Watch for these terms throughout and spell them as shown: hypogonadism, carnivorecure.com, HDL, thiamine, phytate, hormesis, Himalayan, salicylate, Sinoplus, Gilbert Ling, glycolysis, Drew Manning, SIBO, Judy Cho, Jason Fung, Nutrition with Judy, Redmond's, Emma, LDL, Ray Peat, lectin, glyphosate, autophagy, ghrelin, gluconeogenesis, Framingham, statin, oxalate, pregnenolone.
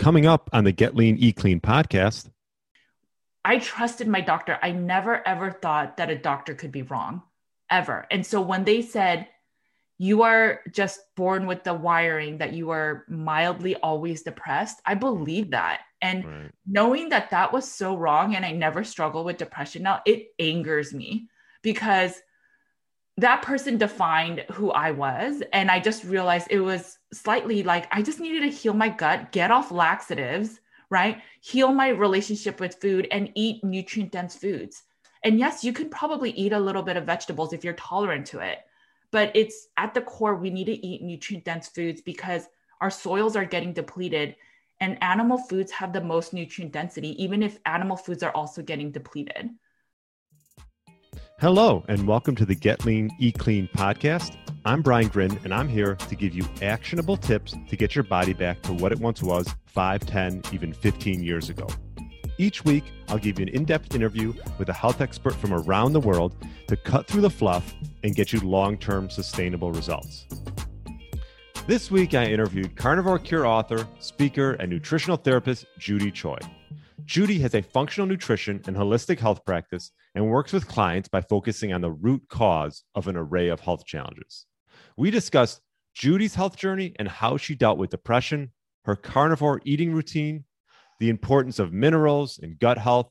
Coming up on the Get Lean, Eat Clean podcast. I trusted my doctor. I never, ever thought that a doctor could be wrong, ever. And so when they said, you are just born with the wiring that you are mildly always depressed, I believed that. And right. Knowing that that was so wrong, and I never struggle with depression now, it angers me because that person defined who I was. And I just realized it was slightly like, I just needed to heal my gut, get off laxatives, right? Heal my relationship with food and eat nutrient dense foods. And yes, you can probably eat a little bit of vegetables if you're tolerant to it, but it's at the core, we need to eat nutrient dense foods because our soils are getting depleted and animal foods have the most nutrient density, even if animal foods are also getting depleted. Hello, and welcome to the Get Lean, Eat Clean podcast. I'm Brian Gryn, and I'm here to give you actionable tips to get your body back to what it once was 5, 10, even 15 years ago. Each week, I'll give you an in-depth interview with a health expert from around the world to cut through the fluff and get you long-term sustainable results. This week, I interviewed Carnivore Cure author, speaker, and nutritional therapist Judy Cho. Judy has a functional nutrition and holistic health practice and works with clients by focusing on the root cause of an array of health challenges. We discussed Judy's health journey and how she dealt with depression, her carnivore eating routine, the importance of minerals and gut health,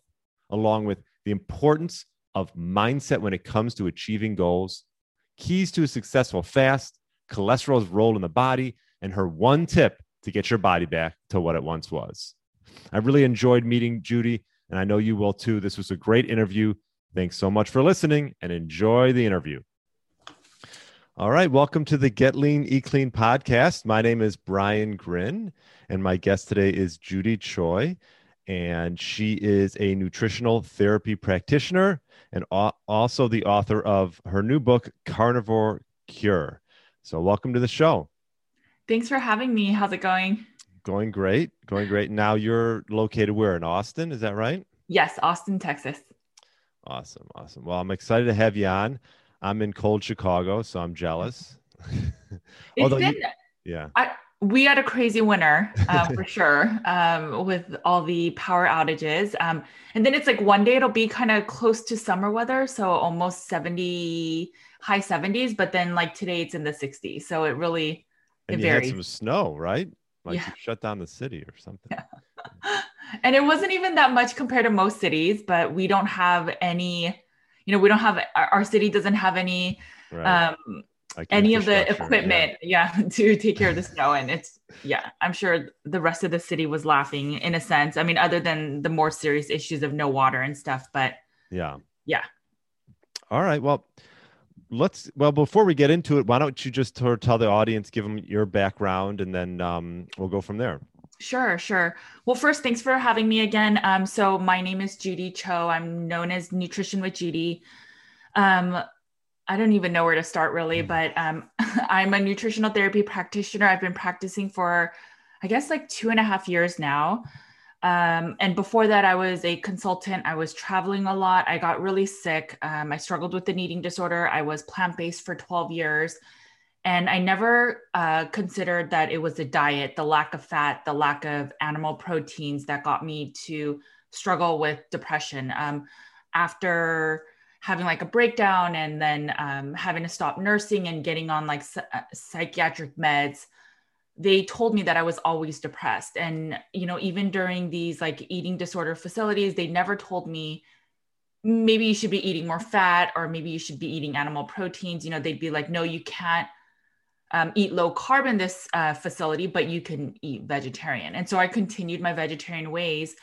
along with the importance of mindset when it comes to achieving goals, keys to a successful fast, cholesterol's role in the body, and her one tip to get your body back to what it once was. I really enjoyed meeting Judy, and I know you will too. This was a great interview. Thanks so much for listening and enjoy the interview. All right. Welcome to the Get Lean, Eat Clean podcast. My name is Brian Gryn, and my guest today is Judy Cho, and she is a nutritional therapy practitioner and also the author of her new book, Carnivore Cure. So welcome to the show. Thanks for having me. How's it going? Going great. Going great. Now you're located where? In Austin? Is that right? Yes. Austin, Texas. Awesome. Awesome. Well, I'm excited to have you on. I'm in cold Chicago, so I'm jealous. We had a crazy winter for sure with all the power outages. And then it's like one day it'll be kind of close to summer weather. So almost high 70s, but then like today it's in the 60s. So it really, it varies. You had some snow, right? You shut down the city or something. Yeah. And it wasn't even that much compared to most cities, but we don't have any, our city doesn't have any, right. Any of the equipment to take care of the snow. And I'm sure the rest of the city was laughing in a sense. I mean, other than the more serious issues of no water and stuff, but yeah. All right. Well, before we get into it, why don't you just tell the audience, give them your background, and then we'll go from there. Sure. Well, first, thanks for having me again. So my name is Judy Cho. I'm known as Nutrition with Judy. I don't even know where to start really, but I'm a nutritional therapy practitioner. I've been practicing for, I guess, like 2.5 years now. And before that, I was a consultant. I was traveling a lot. I got really sick. I struggled with an eating disorder. I was plant-based for 12 years. And I never considered that it was the diet, the lack of fat, the lack of animal proteins that got me to struggle with depression. After having like a breakdown and then having to stop nursing and getting on like psychiatric meds, they told me that I was always depressed. And, even during these like eating disorder facilities, they never told me, maybe you should be eating more fat, or maybe you should be eating animal proteins. They'd be like, no, you can't eat low carb in this facility, but you can eat vegetarian. And so I continued my vegetarian ways.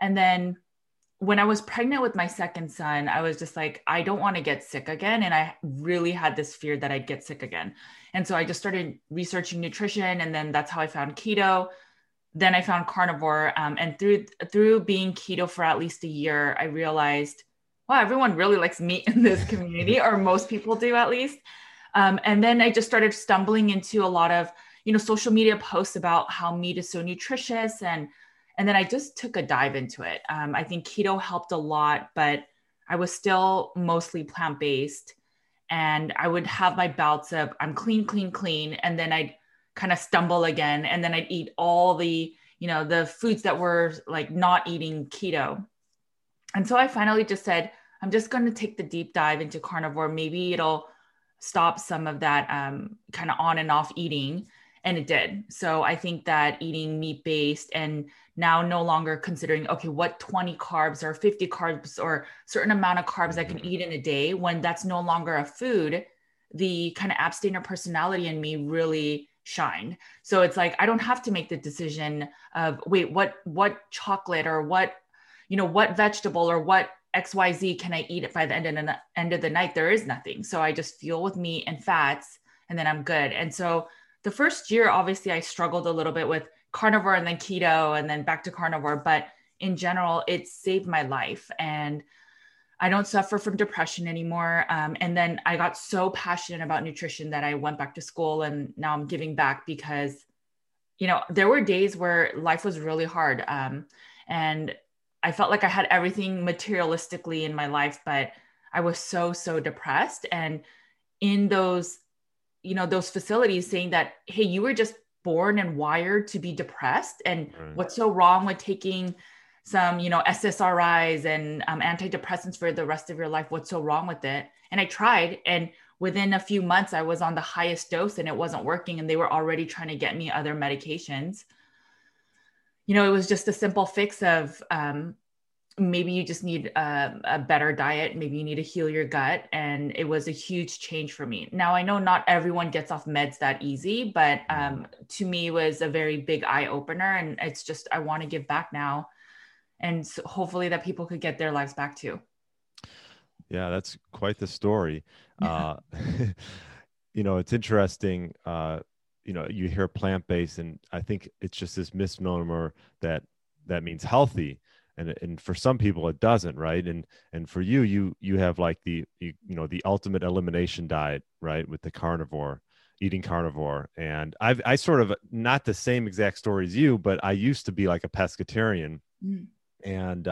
And then when I was pregnant with my second son, I was just like, I don't want to get sick again. And I really had this fear that I'd get sick again. And so I just started researching nutrition. And then that's how I found keto. Then I found carnivore. And through being keto for at least a year, I realized, wow, everyone really likes meat in this community, or most people do at least. And then I just started stumbling into a lot of, social media posts about how meat is so nutritious, and then I just took a dive into it. I think keto helped a lot, but I was still mostly plant-based, and I would have my bouts of I'm clean. And then I'd kind of stumble again. And then I'd eat all the, you know, the foods that were like not eating keto. And so I finally just said, I'm just going to take the deep dive into carnivore. Maybe it'll stop some of that kind of on and off eating. And it did. So I think that eating meat-based and now no longer considering, okay, what 20 carbs or 50 carbs or certain amount of carbs I can eat in a day, when that's no longer a food, the kind of abstainer personality in me really shined. So it's like, I don't have to make the decision of, wait, what chocolate or what, you know, what vegetable or what XYZ can I eat by the end of the night? There is nothing. So I just fuel with meat and fats, and then I'm good. And so the first year, obviously I struggled a little bit with carnivore and then keto and then back to carnivore, but in general, it saved my life and I don't suffer from depression anymore. And then I got so passionate about nutrition that I went back to school, and now I'm giving back because, you know, there were days where life was really hard. And I felt like I had everything materialistically in my life, but I was so, so depressed. And in those, you know, those facilities saying that, hey, you were just born and wired to be depressed. And what's so wrong with taking some, you know, SSRIs and antidepressants for the rest of your life? What's so wrong with it? And I tried. And within a few months, I was on the highest dose and it wasn't working. And they were already trying to get me other medications. You know, it was just a simple fix of maybe you just need a better diet. Maybe you need to heal your gut. And it was a huge change for me. Now, I know not everyone gets off meds that easy, but to me it was a very big eye opener. And it's just, I want to give back now. And so hopefully that people could get their lives back too. Yeah, that's quite the story. Yeah. You know, it's interesting. You know, you hear plant-based and I think it's just this misnomer that that means healthy. And for some people it doesn't, right? And for you, you have like the ultimate elimination diet, right? With the carnivore, eating carnivore. And I sort of, not the same exact story as you, but I used to be like a pescatarian. Mm. And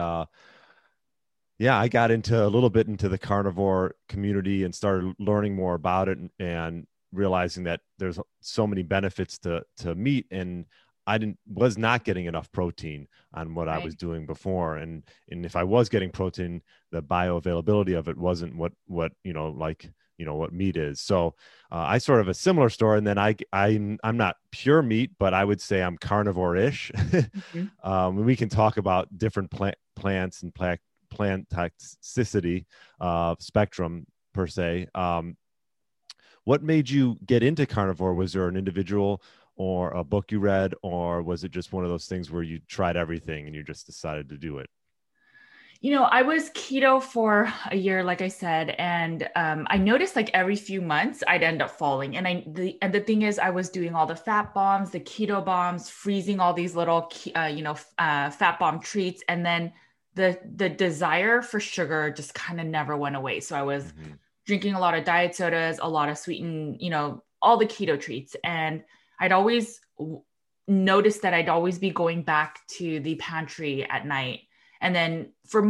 yeah, I got into a little bit into the carnivore community and started learning more about it and realizing that there's so many benefits to meat, and I was not getting enough protein on what I was doing before. And if I was getting protein, the bioavailability of it wasn't what meat is. So I sort of a similar story. And then I'm not pure meat, but I would say I'm carnivore-ish. Mm-hmm. We can talk about different plants and plant toxicity spectrum per se. What made you get into carnivore? Was there an individual or a book you read, or was it just one of those things where you tried everything and you just decided to do it? You know, I was keto for a year, like I said, and I noticed like every few months I'd end up falling. And the thing is, I was doing all the fat bombs, the keto bombs, freezing all these little fat bomb treats, and then the desire for sugar just kind of never went away. So I was drinking a lot of diet sodas, a lot of sweetened, you know, all the keto treats, and I'd always noticed that I'd always be going back to the pantry at night. And then for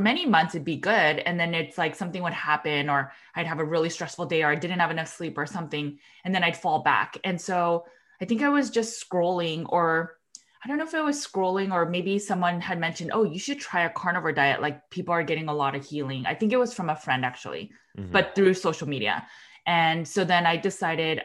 many months, it'd be good. And then it's like something would happen, or I'd have a really stressful day, or I didn't have enough sleep or something. And then I'd fall back. And so I think I was just scrolling, or I don't know if it was scrolling, or maybe someone had mentioned, oh, you should try a carnivore diet. Like people are getting a lot of healing. I think it was from a friend actually, but through social media. And so then I decided,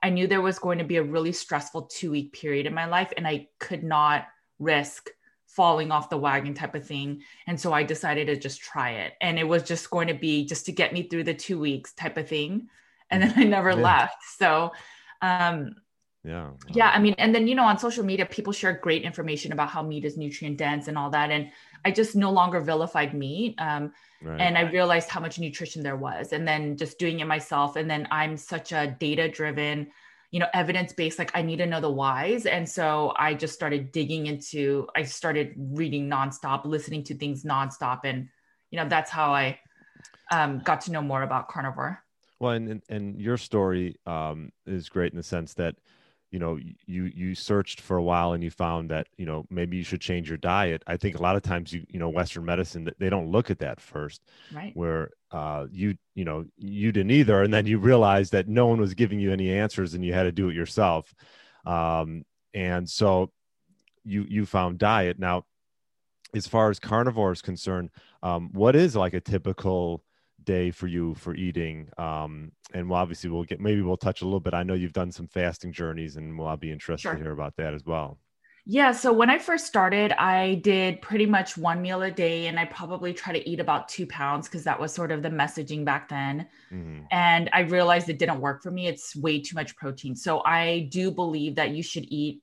I knew there was going to be a really stressful 2-week period in my life, and I could not risk falling off the wagon type of thing. And so I decided to just try it. And it was just going to be just to get me through the 2 weeks type of thing. And then I never left. So, I mean, and then, you know, on social media, people share great information about how meat is nutrient dense and all that. And I just no longer vilified meat. And I realized how much nutrition there was, and then just doing it myself. And then I'm such a data-driven, you know, evidence-based, like I need to know the whys. And so I just started I started reading nonstop, listening to things nonstop. And, you know, that's how I got to know more about carnivore. Well, and your story is great in the sense that, you know, you searched for a while and you found that, you know, maybe you should change your diet. I think a lot of times, you know, Western medicine, they don't look at that first, right? Where you know, you didn't either. And then you realized that no one was giving you any answers and you had to do it yourself. And so you found diet. Now, as far as carnivore is concerned, what is like a typical day for you for eating? And we'll obviously we'll touch a little bit. I know you've done some fasting journeys, and I'll be interested to hear about that as well. Yeah. So when I first started, I did pretty much one meal a day, and I probably try to eat about 2 pounds because that was sort of the messaging back then. Mm-hmm. And I realized it didn't work for me. It's way too much protein. So I do believe that you should eat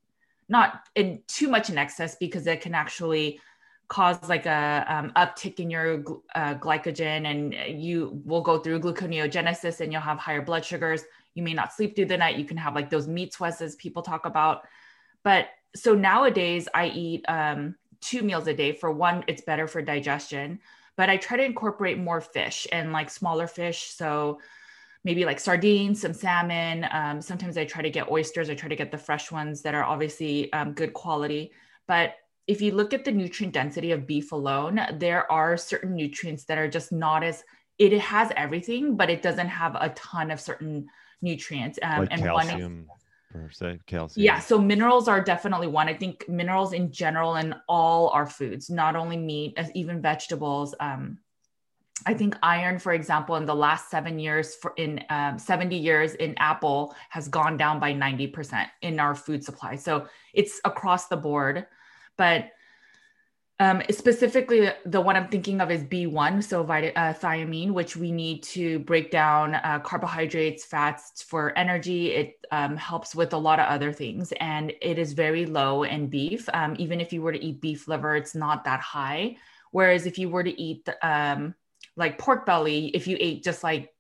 not in too much in excess, because it can actually cause like a uptick in your glycogen, and you will go through gluconeogenesis and you'll have higher blood sugars. You may not sleep through the night. You can have like those meat sweats as people talk about, but so nowadays I eat 2 meals a day. For one, it's better for digestion, but I try to incorporate more fish and like smaller fish. So maybe like sardines, some salmon. Sometimes I try to get oysters. I try to get the fresh ones that are obviously good quality. But if you look at the nutrient density of beef alone, there are certain nutrients that are just not as, it has everything, but it doesn't have a ton of certain nutrients. Like calcium. Calcium. Yeah. So minerals are definitely one. I think minerals in general in all our foods, not only meat, even vegetables. I think iron, for example, in the last 7 years 70 years in apple has gone down by 90% in our food supply. So it's across the board, but specifically the one I'm thinking of is B1, so thiamine, which we need to break down carbohydrates, fats for energy. It helps with a lot of other things, and it is very low in beef. Even if you were to eat beef liver, it's not that high. Whereas if you were to eat like pork belly, if you ate just like,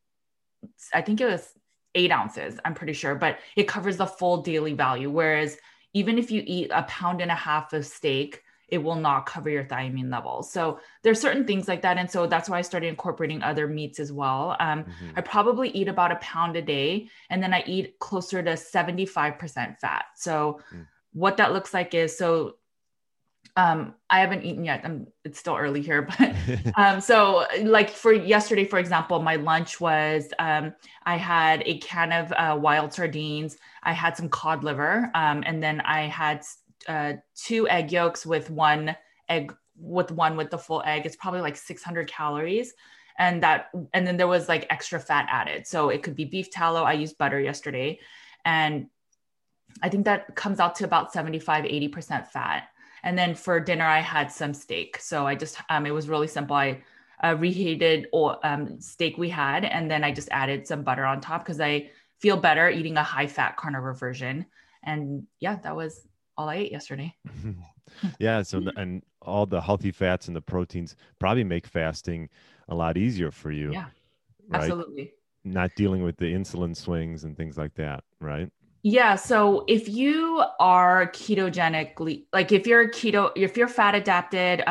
I think it was 8 ounces, I'm pretty sure, but it covers the full daily value. Whereas even if you eat 1.5 pounds of steak, it will not cover your thiamine levels. So there's certain things like that. And so that's why I started incorporating other meats as well. I probably eat about 1 pound a day, and then I eat closer to 75% fat. So what that looks like is, so I haven't eaten yet. It's still early here, but so like for yesterday, for example, my lunch was I had a can of wild sardines. I had some cod liver, and then I had 2 egg yolks with the full egg. It's probably like 600 calories. And then there was like extra fat added. So it could be beef tallow. I used butter yesterday. And I think that comes out to about 75-80% fat. And then for dinner, I had some steak. So I just, it was really simple. I reheated steak we had, and then I just added some butter on top because I feel better eating a high fat carnivore version. And yeah, that was all I ate yesterday. Yeah. So, and all the healthy fats and the proteins probably make fasting a lot easier for you. Yeah, right? Absolutely. Not dealing with the insulin swings and things like that, right? Yeah. So if you are ketogenically, like if you're fat adapted,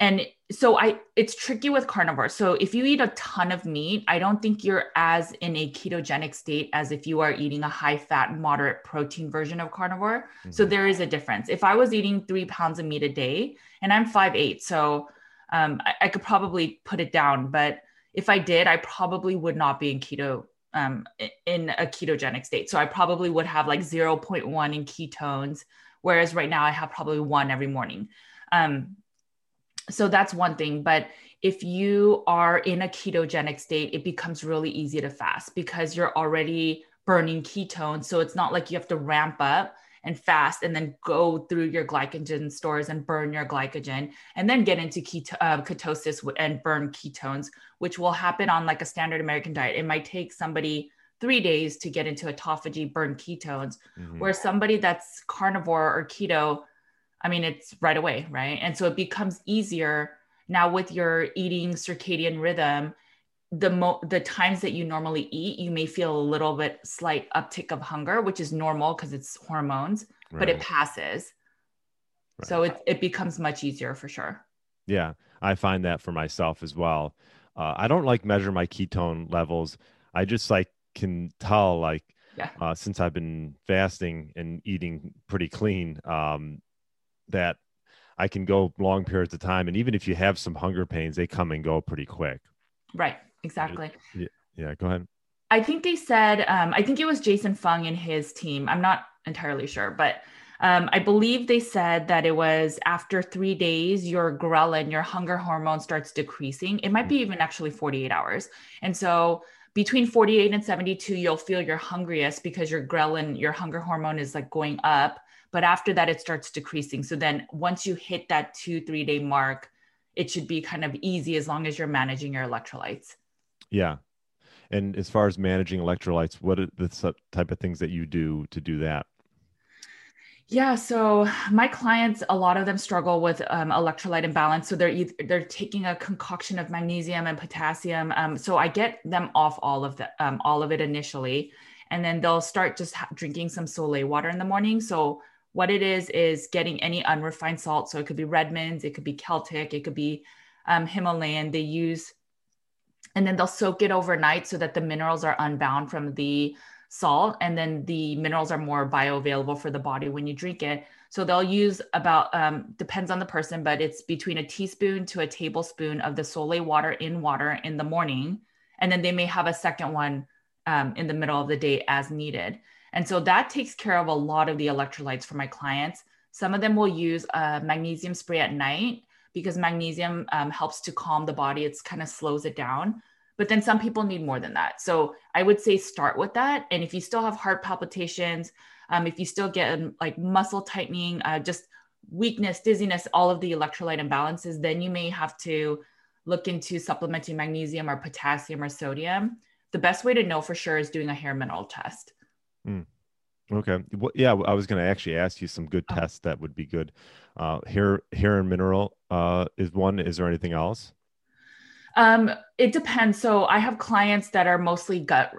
and so it's tricky with carnivore. So if you eat a ton of meat, I don't think you're as in a ketogenic state as if you are eating a high fat, moderate protein version of carnivore. Mm-hmm. So there is a difference. If I was eating 3 pounds of meat a day, and I'm 5'8", so I could probably put it down, but if I did, I probably would not be in keto. In a ketogenic state. So I probably would have like 0.1 in ketones, whereas right now I have probably 1 every morning. So that's one thing. But if you are in a ketogenic state, it becomes really easy to fast because you're already burning ketones. So it's not like you have to ramp up and fast and then go through your glycogen stores and burn your glycogen and then get into ketosis and burn ketones, which will happen on like a standard American diet. It might take somebody 3 days to get into autophagy, burn ketones, where somebody that's carnivore or keto, I mean, it's right away, right? And so it becomes easier now with your eating circadian rhythm. The times that you normally eat, you may feel a little bit slight uptick of hunger, which is normal because it's hormones, but it passes. Right. So it becomes much easier for sure. Yeah. I find that for myself as well. I don't like measure my ketone levels. I just like can tell since I've been fasting and eating pretty clean, that I can go long periods of time. And even if you have some hunger pains, they come and go pretty quick. Right. Exactly. Yeah. Go ahead. I think they said, I think it was Jason Fung and his team. I'm not entirely sure, but I believe they said that it was after 3 days, your ghrelin, your hunger hormone, starts decreasing. It might be even actually 48 hours. And so between 48 and 72, you'll feel you're hungriest because your ghrelin, your hunger hormone, is like going up. But after that, it starts decreasing. So then once you hit that 2-3 day mark, it should be kind of easy as long as you're managing your electrolytes. Yeah. And as far as managing electrolytes, what are the type of things that you do to do that? Yeah. So my clients, a lot of them struggle with electrolyte imbalance. So they're taking a concoction of magnesium and potassium. So I get them off all of it initially, and then they'll start just drinking some Soleil water in the morning. So what it is getting any unrefined salt. So it could be Redmond's, it could be Celtic, it could be Himalayan. They use, and then they'll soak it overnight so that the minerals are unbound from the salt, and then the minerals are more bioavailable for the body when you drink it. So they'll use about, depends on the person, but it's between a teaspoon to a tablespoon of the Soleil water in the morning. And then they may have a second one in the middle of the day as needed. And so that takes care of a lot of the electrolytes for my clients. Some of them will use a magnesium spray at night because magnesium helps to calm the body. It's kind of slows it down. But then some people need more than that. So I would say start with that. And if you still have heart palpitations, if you still get like muscle tightening, just weakness, dizziness, all of the electrolyte imbalances, then you may have to look into supplementing magnesium or potassium or sodium. The best way to know for sure is doing a hair mineral test. Mm. Okay. Well, yeah, I was going to actually ask you some good tests that would be good. Hair and mineral is one. Is there anything else? It depends. So I have clients that are mostly gut.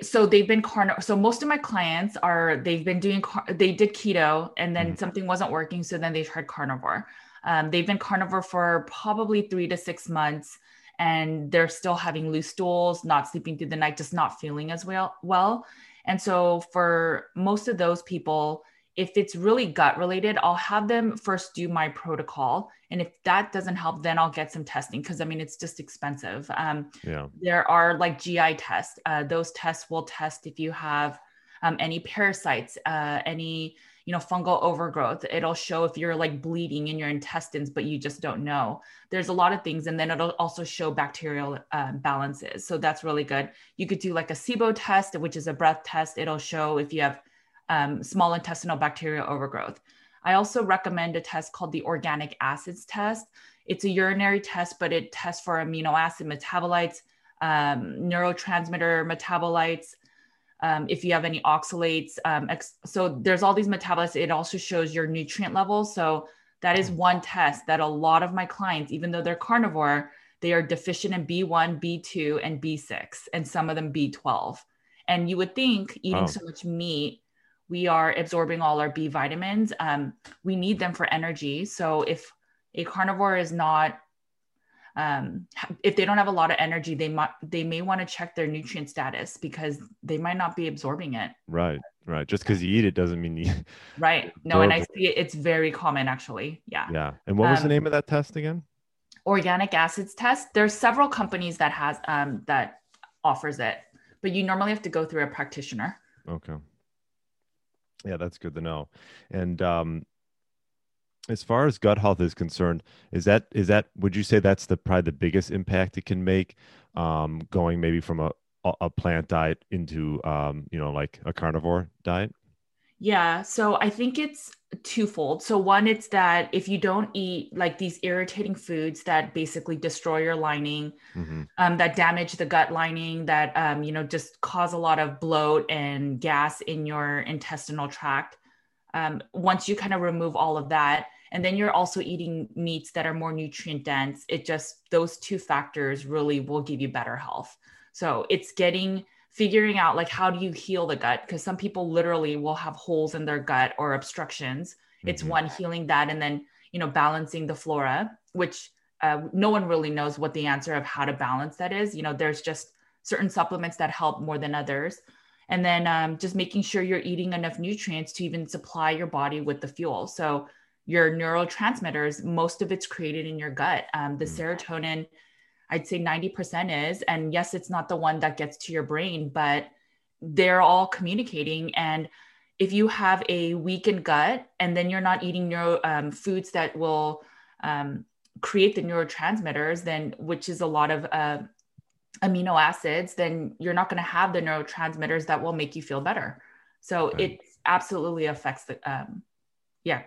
So most of my clients they did keto, and then something wasn't working. So then they tried carnivore. They've been carnivore for probably 3 to 6 months, and they're still having loose stools, not sleeping through the night, just not feeling as well. And so for most of those people, if it's really gut related, I'll have them first do my protocol. And if that doesn't help, then I'll get some testing. Cause I mean, it's just expensive. There are like GI tests. Those tests will test if you have any parasites, any, fungal overgrowth. It'll show if you're like bleeding in your intestines, but you just don't know. There's a lot of things. And then it'll also show bacterial balances. So that's really good. You could do like a SIBO test, which is a breath test. It'll show if you have small intestinal bacterial overgrowth. I also recommend a test called the organic acids test. It's a urinary test, but it tests for amino acid metabolites, neurotransmitter metabolites, if you have any oxalates. So there's all these metabolites. It also shows your nutrient levels. So that is one test that a lot of my clients, even though they're carnivore, they are deficient in B1, B2, and B6, and some of them B12. And you would think eating so much meat, we are absorbing all our B vitamins. We need them for energy. So if a carnivore is not, if they don't have a lot of energy, they may want to check their nutrient status because they might not be absorbing it. Right. Just because you eat it doesn't mean you. Right. No, and I see it's very common actually. Yeah. Yeah. And what was the name of that test again? Organic acids test. There's several companies that has that offers it, but you normally have to go through a practitioner. Okay. Yeah, that's good to know. And as far as gut health is concerned, is that would you say that's probably the biggest impact it can make, going maybe from a plant diet into like a carnivore diet? Yeah, so I think it's twofold. So one, it's that if you don't eat like these irritating foods that basically destroy your lining, that damage the gut lining, that, just cause a lot of bloat and gas in your intestinal tract. Once you kind of remove all of that, and then you're also eating meats that are more nutrient dense, those two factors really will give you better health. So it's figuring out like, how do you heal the gut? Because some people literally will have holes in their gut or obstructions. It's one, healing that, and then, balancing the flora, which no one really knows what the answer of how to balance that is. There's just certain supplements that help more than others. And then just making sure you're eating enough nutrients to even supply your body with the fuel. So your neurotransmitters, most of it's created in your gut. The serotonin, I'd say 90% is, and yes, it's not the one that gets to your brain, but they're all communicating. And if you have a weakened gut and then you're not eating foods that will create the neurotransmitters, then which is a lot of amino acids, then you're not going to have the neurotransmitters that will make you feel better. So right. It absolutely affects the,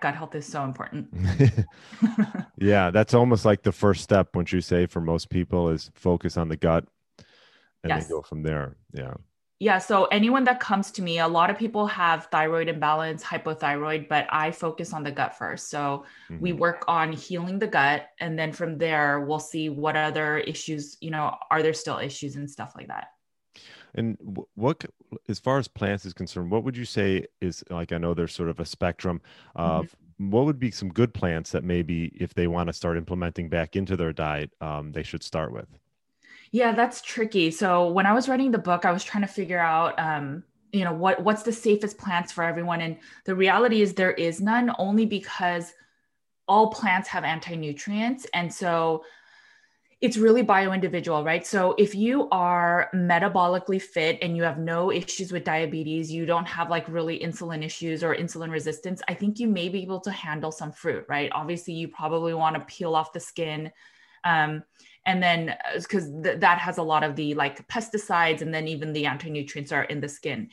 gut health is so important. Yeah. That's almost like the first step, wouldn't you say, for most people, is focus on the gut and yes. Then go from there. Yeah. Yeah. So anyone that comes to me, a lot of people have thyroid imbalance, hypothyroid, but I focus on the gut first. So we work on healing the gut. And then from there, we'll see what other issues, are there still issues and stuff like that. And what, as far as plants is concerned, what would you say is, like, I know there's sort of a spectrum of what would be some good plants that maybe if they want to start implementing back into their diet, they should start with? Yeah, that's tricky. So when I was writing the book, I was trying to figure out, what's the safest plants for everyone. And the reality is there is none, only because all plants have anti-nutrients. And so it's really bio-individual, right? So if you are metabolically fit and you have no issues with diabetes, you don't have like really insulin issues or insulin resistance, I think you may be able to handle some fruit, right? Obviously, you probably want to peel off the skin. And then because that has a lot of the like pesticides, and then even the anti-nutrients are in the skin.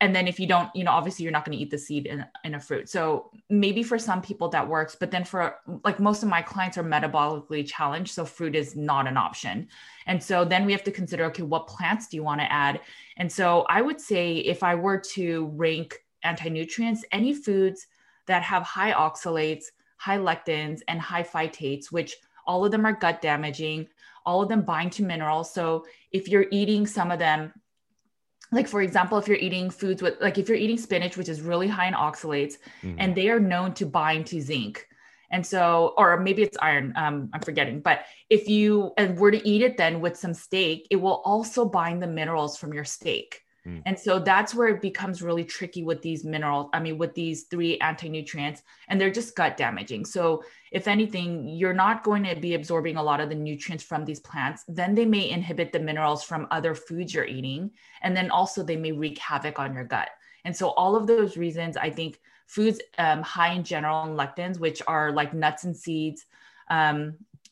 And then if you don't, obviously you're not going to eat the seed in a fruit. So maybe for some people that works, but then for like most of my clients are metabolically challenged. So fruit is not an option. And so then we have to consider, okay, what plants do you want to add? And so I would say if I were to rank anti-nutrients, any foods that have high oxalates, high lectins, and high phytates, which all of them are gut damaging, all of them bind to minerals. So if you're eating some of them, like for example, if you're eating foods with, like if you're eating spinach, which is really high in oxalates, and they are known to bind to zinc. And so, or maybe it's iron, I'm forgetting, but if you were to eat it then with some steak, it will also bind the minerals from your steak. And so that's where it becomes really tricky with these minerals. I mean, with these three anti-nutrients, and they're just gut damaging. So if anything, you're not going to be absorbing a lot of the nutrients from these plants. Then they may inhibit the minerals from other foods you're eating. And then also they may wreak havoc on your gut. And so all of those reasons, I think foods high in general in lectins, which are like nuts and seeds,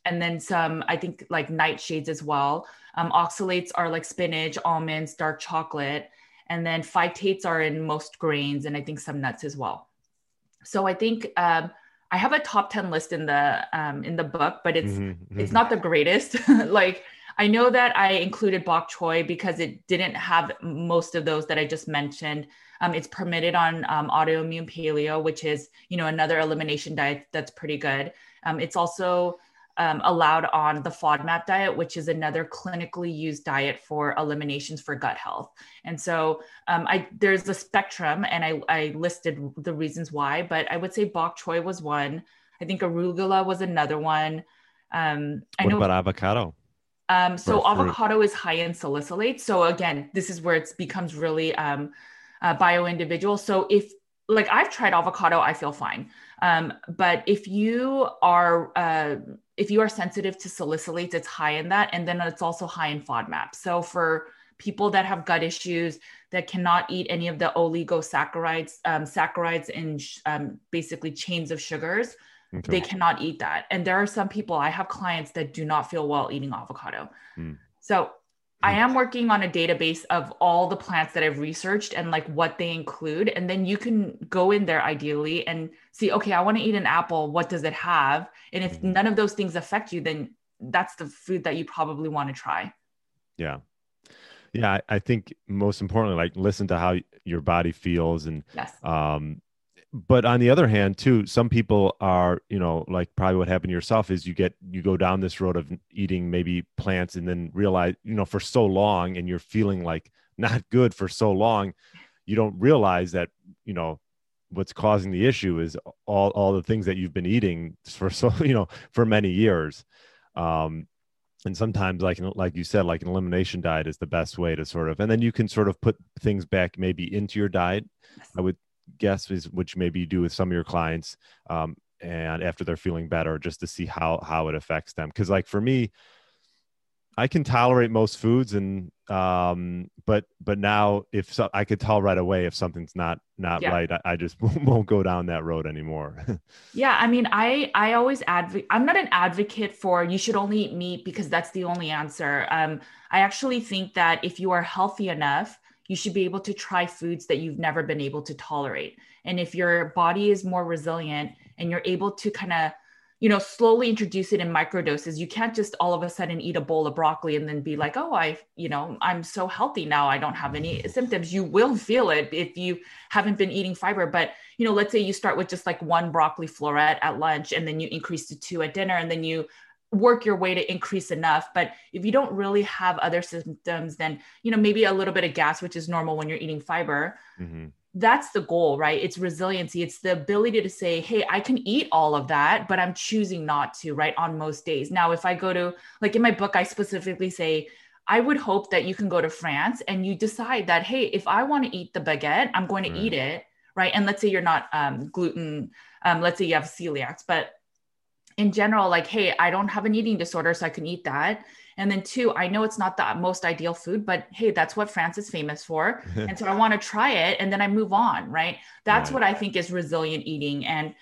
and then some, I think like nightshades as well. Oxalates are like spinach, almonds, dark chocolate, and then phytates are in most grains, and I think some nuts as well. So I think I have a top 10 list in the book, but it's not the greatest. Like I know that I included bok choy because it didn't have most of those that I just mentioned. It's permitted on autoimmune paleo, which is another elimination diet that's pretty good. It's also allowed on the FODMAP diet, which is another clinically used diet for eliminations for gut health. And so there's a spectrum, and I listed the reasons why, but I would say bok choy was one. I think arugula was another one. What about avocado? So avocado is high in salicylate. So again, this is where it becomes really bio-individual. So if like I've tried avocado, I feel fine. But if you are sensitive to salicylates, it's high in that. And then it's also high in FODMAP. So for people that have gut issues that cannot eat any of the oligosaccharides, saccharides in basically chains of sugars, they cannot eat that. And there are some people, I have clients that do not feel well eating avocado. So I am working on a database of all the plants that I've researched and like what they include. And then you can go in there ideally and see, okay, I want to eat an apple. What does it have? And if none of those things affect you, then that's the food that you probably want to try. Yeah. Yeah. I think most importantly, like listen to how your body feels and, but on the other hand too, some people are, like probably what happened to yourself is you go down this road of eating maybe plants and then realize, for so long, and you're feeling like not good for so long, you don't realize that, what's causing the issue is all the things that you've been eating for so, for many years. And sometimes like you said, like an elimination diet is the best way to sort of, and then you can sort of put things back maybe into your diet. I would guess is which maybe you do with some of your clients and after they're feeling better, just to see how it affects them. Because like for me, I can tolerate most foods, and but now if so, I could tell right away if something's not right, I just won't go down that road anymore. Yeah, I mean, I always I'm not an advocate for you should only eat meat because that's the only answer. I actually think that if you are healthy enough, you should be able to try foods that you've never been able to tolerate. And if your body is more resilient and you're able to kind of, you know, slowly introduce it in microdoses. You can't just all of a sudden eat a bowl of broccoli and then be like, oh, I'm so healthy now. I don't have any symptoms. You will feel it if you haven't been eating fiber. But, you know, let's say you start with just like one broccoli floret at lunch, and then you increase to two at dinner, and then you work your way to increase enough. But if you don't really have other symptoms, then, you know, maybe a little bit of gas, which is normal when you're eating fiber. Mm-hmm. That's the goal, right? It's resiliency. It's the ability to say, hey, I can eat all of that, but I'm choosing not to, right? On most days. Now, if I go to, like in my book, I specifically say, I would hope that you can go to France and you decide that, hey, if I want to eat the baguette, I'm going to eat it, right? And let's say you're not gluten, let's say you have celiacs, but in general, like, hey, I don't have an eating disorder, so I can eat that. And then two, I know it's not the most ideal food, but hey, that's what France is famous for. And so I want to try it. And then I move on, right? That's what I think is resilient eating. And,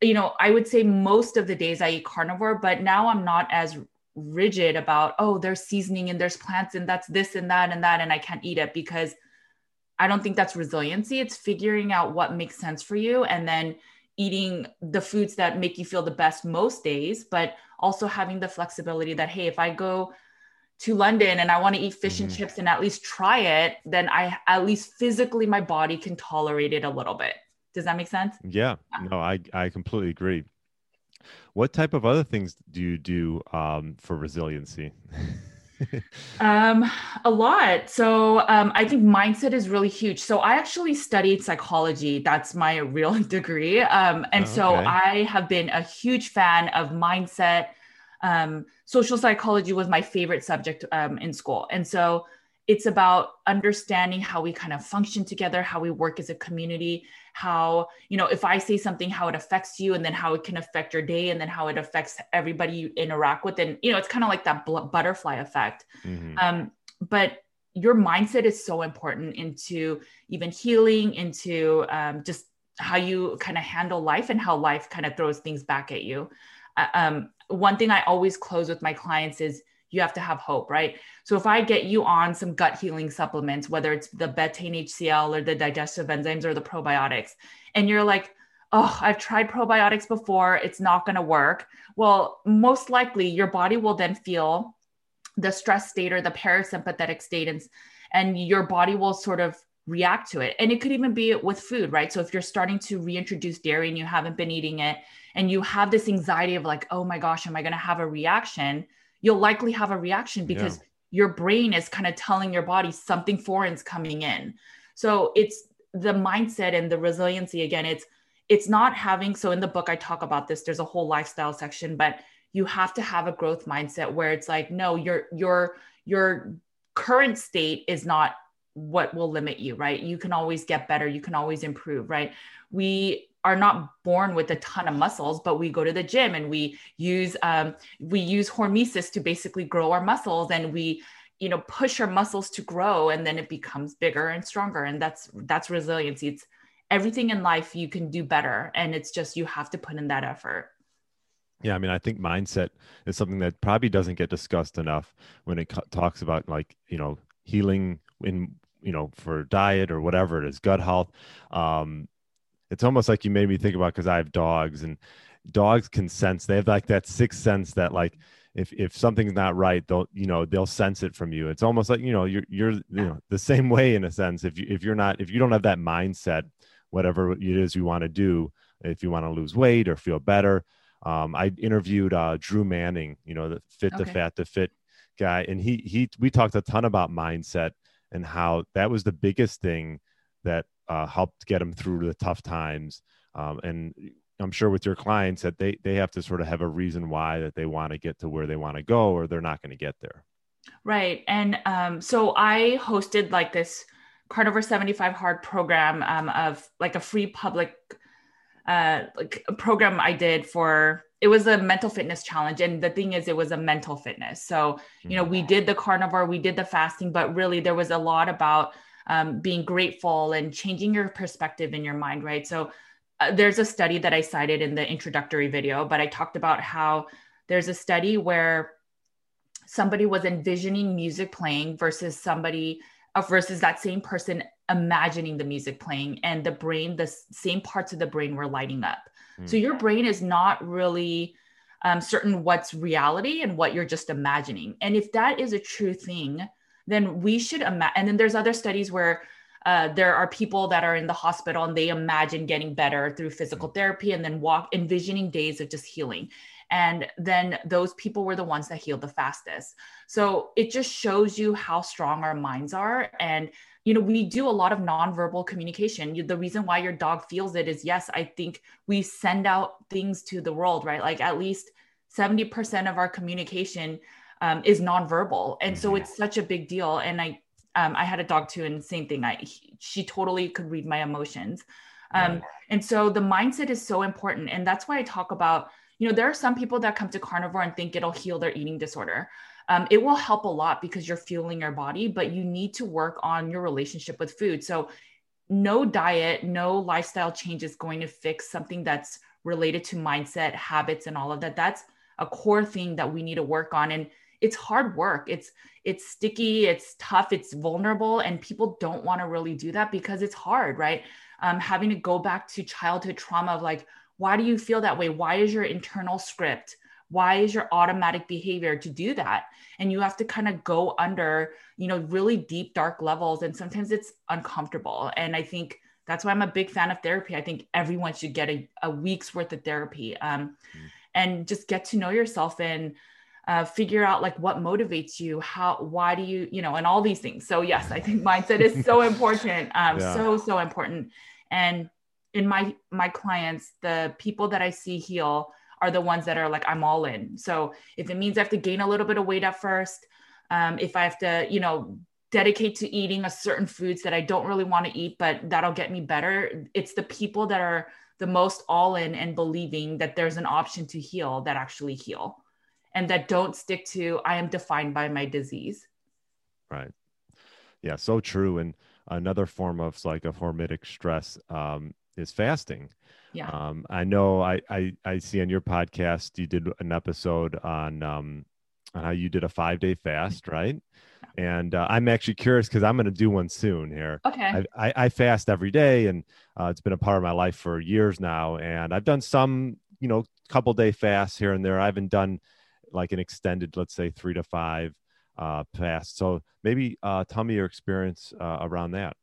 you know, I would say most of the days I eat carnivore, but now I'm not as rigid about, oh, there's seasoning and there's plants and that's this and that and that, and I can't eat it, because I don't think that's resiliency. It's figuring out what makes sense for you, and then eating the foods that make you feel the best most days, but also having the flexibility that, hey, if I go to London and I want to eat fish and chips and at least try it, then I at least physically, my body can tolerate it a little bit. Does that make sense? Yeah, no, I completely agree. What type of other things do you do for resiliency? A lot. So, I think mindset is really huge. So I actually studied psychology. That's my real degree. So I have been a huge fan of mindset. Social psychology was my favorite subject, in school. And so it's about understanding how we kind of function together, how we work as a community, how, you know, if I say something, how it affects you, and then how it can affect your day, and then how it affects everybody you interact with. And, you know, it's kind of like that butterfly effect. Mm-hmm. But your mindset is so important into even healing, into just how you kind of handle life and how life kind of throws things back at you. One thing I always close with my clients is, you have to have hope, right? So if I get you on some gut healing supplements, whether it's the betaine HCl or the digestive enzymes or the probiotics, and you're like, oh, I've tried probiotics before, it's not going to work. Well, most likely your body will then feel the stress state or the parasympathetic state, and your body will sort of react to it. And it could even be with food, right? So if you're starting to reintroduce dairy and you haven't been eating it, and you have this anxiety of like, oh my gosh, am I going to have a reaction? You'll likely have a reaction because your brain is kind of telling your body something foreign's coming in. So it's the mindset and the resiliency. Again, it's not having, so in the book, I talk about this, there's a whole lifestyle section, but you have to have a growth mindset where it's like, no, your current state is not what will limit you, right? You can always get better. You can always improve, right? We are not born with a ton of muscles, but we go to the gym and we use hormesis to basically grow our muscles, and we, you know, push our muscles to grow, and then it becomes bigger and stronger. And that's resiliency. It's everything in life you can do better. And it's just, you have to put in that effort. Yeah. I mean, I think mindset is something that probably doesn't get discussed enough when it talks about, like, you know, healing in, you know, for diet or whatever it is, gut health. It's almost like you made me think about, because I have dogs, and dogs can sense, they have like that sixth sense that, like, if something's not right, they'll sense it from you. It's almost like, you know, you're the same way in a sense. If you don't have that mindset, whatever it is you want to do, if you want to lose weight or feel better. I interviewed Drew Manning, you know, the fit to fat to fit guy. And we talked a ton about mindset and how that was the biggest thing that helped get them through the tough times. And I'm sure with your clients that they have to sort of have a reason why that they want to get to where they want to go, or they're not going to get there. Right. And so I hosted like this Carnivore 75 Hard program of like a free public like a program I did for it was a mental fitness challenge. And the thing is, it was a mental fitness. So, you know, we did the carnivore, we did the fasting, but really there was a lot about being grateful and changing your perspective in your mind, right? So there's a study that I cited in the introductory video, but I talked about how there's a study where somebody was envisioning music playing versus somebody versus that same person imagining the music playing, and the brain, the same parts of the brain were lighting up. So your brain is not really certain what's reality and what you're just imagining. And if that is a true thing, then we should imagine. And then there's other studies where there are people that are in the hospital and they imagine getting better through physical therapy and then envisioning days of just healing. And then those people were the ones that healed the fastest. So it just shows you how strong our minds are. And, you know, we do a lot of nonverbal communication. The reason why your dog feels it is, yes, I think we send out things to the world, right? Like at least 70% of our communication is nonverbal. And so it's such a big deal. And I had a dog too, and same thing. She totally could read my emotions. And so the mindset is so important. And that's why I talk about, you know, there are some people that come to carnivore and think it'll heal their eating disorder. It will help a lot because you're fueling your body, but you need to work on your relationship with food. So no diet, no lifestyle change is going to fix something that's related to mindset, habits, and all of that. That's a core thing that we need to work on. And it's hard work. It's sticky, it's tough, it's vulnerable. And people don't want to really do that because it's hard, right? Having to go back to childhood trauma of like, why do you feel that way? Why is your internal script? Why is your automatic behavior to do that? And you have to kind of go under, you know, really deep, dark levels. And sometimes it's uncomfortable. And I think that's why I'm a big fan of therapy. I think everyone should get a week's worth of therapy and just get to know yourself and figure out like what motivates you, why do you, you know, and all these things. So yes, I think mindset is so important. So important. And in my clients, the people that I see heal are the ones that are like, I'm all in. So if it means I have to gain a little bit of weight at first, if I have to, you know, dedicate to eating a certain foods that I don't really want to eat, but that'll get me better. It's the people that are the most all in and believing that there's an option to heal that actually heal, and that don't stick to, I am defined by my disease. Right. Yeah. So true. And another form of like a hormetic stress, is fasting. Yeah. I know I see on your podcast, you did an episode on how you did a 5-day fast, right? And I'm actually curious because I'm going to do one soon here. Okay. I fast every day, and it's been a part of my life for years now. And I've done some, you know, couple day fasts here and there. I haven't done like an extended, let's say 3 to 5 fast. So maybe tell me your experience around that.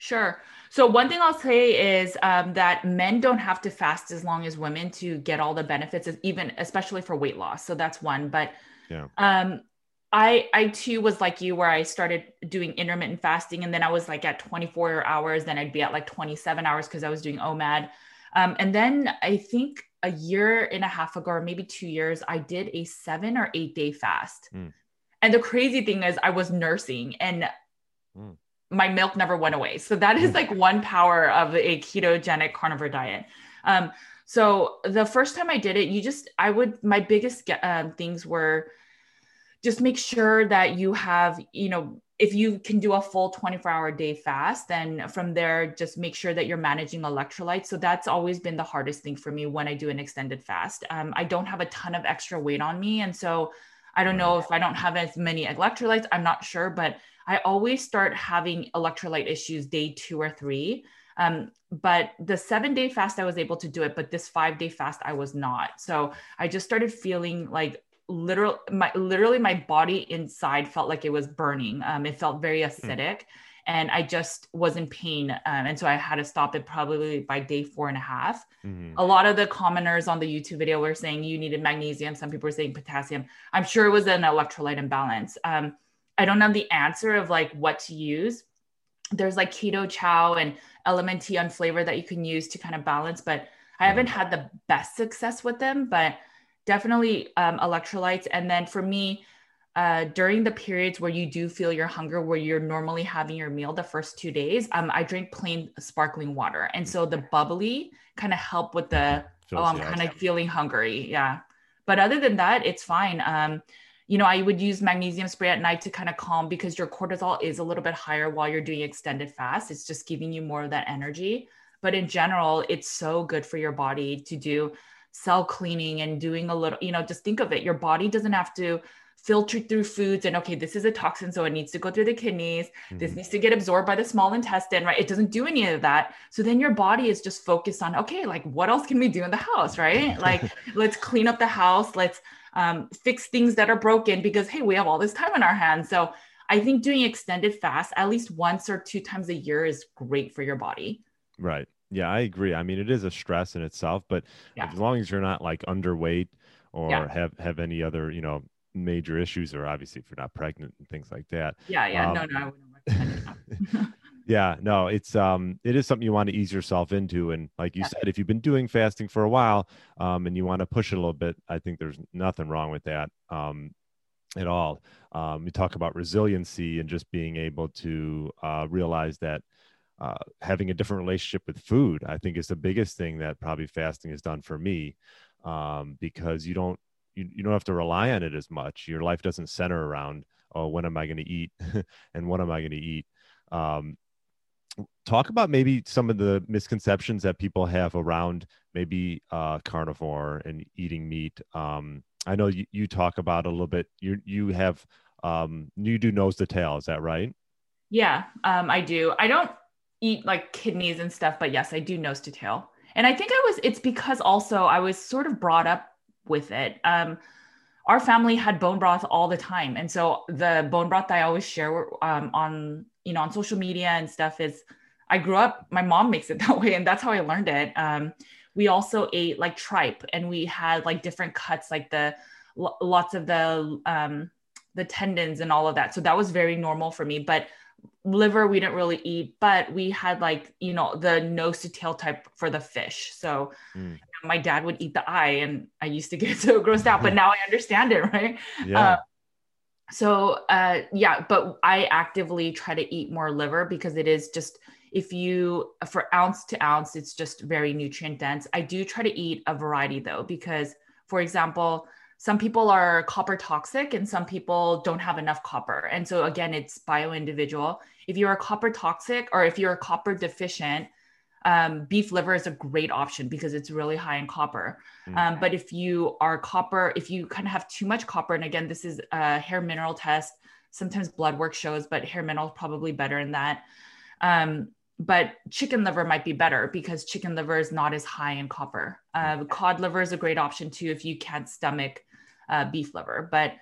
Sure. So one thing I'll say is that men don't have to fast as long as women to get all the benefits, even especially for weight loss. So that's one. But yeah. I too was like you, where I started doing intermittent fasting, and then I was like at 24 hours, then I'd be at like 27 hours because I was doing OMAD. And then I think a year and a half ago, or maybe 2 years, I did a 7 or 8 day fast. And the crazy thing is I was nursing, and my milk never went away. So that is like one power of a ketogenic carnivore diet. So the first time I did it, my biggest things were just make sure that you have, you know, if you can do a full 24-hour day fast, then from there, just make sure that you're managing electrolytes. So that's always been the hardest thing for me when I do an extended fast. I don't have a ton of extra weight on me. And so I don't know if I don't have as many electrolytes, I'm not sure, but I always start having electrolyte issues day 2 or 3. But the 7-day fast, I was able to do it, but this 5-day fast, I was not. So I just started feeling like literally my body inside felt like it was burning. It felt very acidic and I just was in pain. And so I had to stop it probably by day 4.5. A lot of the commenters on the YouTube video were saying you needed magnesium. Some people were saying potassium. I'm sure it was an electrolyte imbalance. I don't know the answer of like what to use. There's like keto chow and element tea on flavor that you can use to kind of balance, but I haven't had the best success with them, but definitely electrolytes. And then for me, during the periods where you do feel your hunger, where you're normally having your meal the first 2 days, I drink plain sparkling water. And so the bubbly kind of help with the Oh, I'm kind of feeling hungry. Yeah. But other than that, it's fine. I would use magnesium spray at night to kind of calm, because your cortisol is a little bit higher while you're doing extended fast. It's just giving you more of that energy. But in general, it's so good for your body to do cell cleaning and doing a little, just think of it. Your body doesn't have to filter through foods and, okay, this is a toxin, so it needs to go through the kidneys. Mm-hmm. This needs to get absorbed by the small intestine, right? It doesn't do any of that. So then your body is just focused on, okay, like what else can we do in the house, right? Like let's clean up the house. Let's fix things that are broken, because, hey, we have all this time on our hands. So I think doing extended fast at least once or two times a year is great for your body. Right. Yeah, I agree. I mean, it is a stress in itself, but as long as you're not like underweight or have any other, major issues, or obviously if you're not pregnant and things like that. I wouldn't recommend it. Yeah, no, it is something you want to ease yourself into. And like you said, if you've been doing fasting for a while, and you want to push it a little bit, I think there's nothing wrong with that at all. We talk about resiliency and just being able to realize that having a different relationship with food, I think, is the biggest thing that probably fasting has done for me, because you don't have to rely on it as much. Your life doesn't center around, oh, when am I going to eat and what am I going to eat? Talk about maybe some of the misconceptions that people have around maybe carnivore and eating meat. I know you talk about a little bit, you have, you do nose to tail. Is that right? Yeah, I do. I don't eat like kidneys and stuff, but yes, I do nose to tail. And I think it's because also I was sort of brought up with it. Our family had bone broth all the time. And so the bone broth I always share on social media and stuff is, I grew up, my mom makes it that way. And that's how I learned it. We also ate like tripe, and we had like different cuts, like lots of the tendons and all of that. So that was very normal for me, but liver, we didn't really eat, but we had like, the nose to tail type for the fish. So my dad would eat the eye, and I used to get so grossed out, but now I understand it. Right. Yeah. But I actively try to eat more liver, because it is just, for ounce to ounce, it's just very nutrient dense. I do try to eat a variety though, because for example, some people are copper toxic and some people don't have enough copper. And so again, it's bio-individual. If you're copper toxic, or if you're copper deficient, beef liver is a great option because it's really high in copper. But if you kind of have too much copper, and again, this is a hair mineral test, sometimes blood work shows, but hair mineral is probably better in that. But chicken liver might be better because chicken liver is not as high in copper. Cod liver is a great option too, if you can't stomach beef liver. But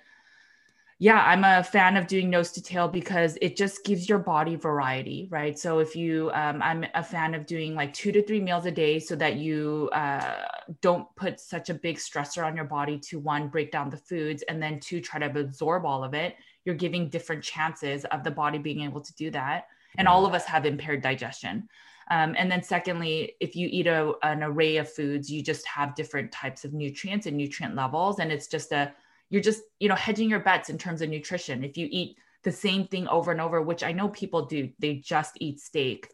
yeah, I'm a fan of doing nose to tail because it just gives your body variety, right? So if you, I'm a fan of doing like 2 to 3 meals a day so that you don't put such a big stressor on your body to, one, break down the foods, and then two, try to absorb all of it. You're giving different chances of the body being able to do that. And all of us have impaired digestion. And then secondly, if you eat an array of foods, you just have different types of nutrients and nutrient levels. And it's just you're hedging your bets in terms of nutrition. If you eat the same thing over and over, which I know people do, they just eat steak,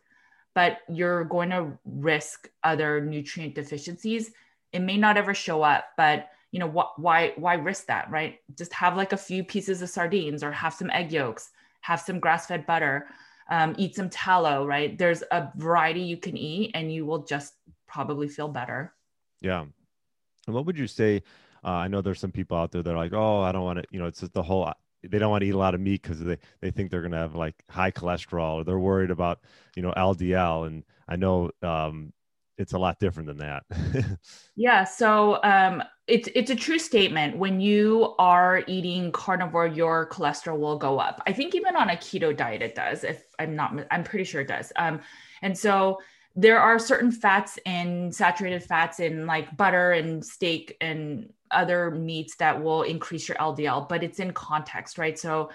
but you're going to risk other nutrient deficiencies. It may not ever show up, but why risk that, right? Just have like a few pieces of sardines, or have some egg yolks, have some grass-fed butter, eat some tallow, right? There's a variety you can eat, and you will just probably feel better. Yeah. And what would you say? I know there's some people out there that are like, oh, I don't want to, it's just they don't want to eat a lot of meat because they think they're going to have like high cholesterol, or they're worried about, LDL. And I know, it's a lot different than that. Yeah. So, it's a true statement. When you are eating carnivore, your cholesterol will go up. I think even on a keto diet, it does. I'm pretty sure it does. And so there are certain fats and saturated fats in like butter and steak and other meats that will increase your LDL, but it's in context, right? So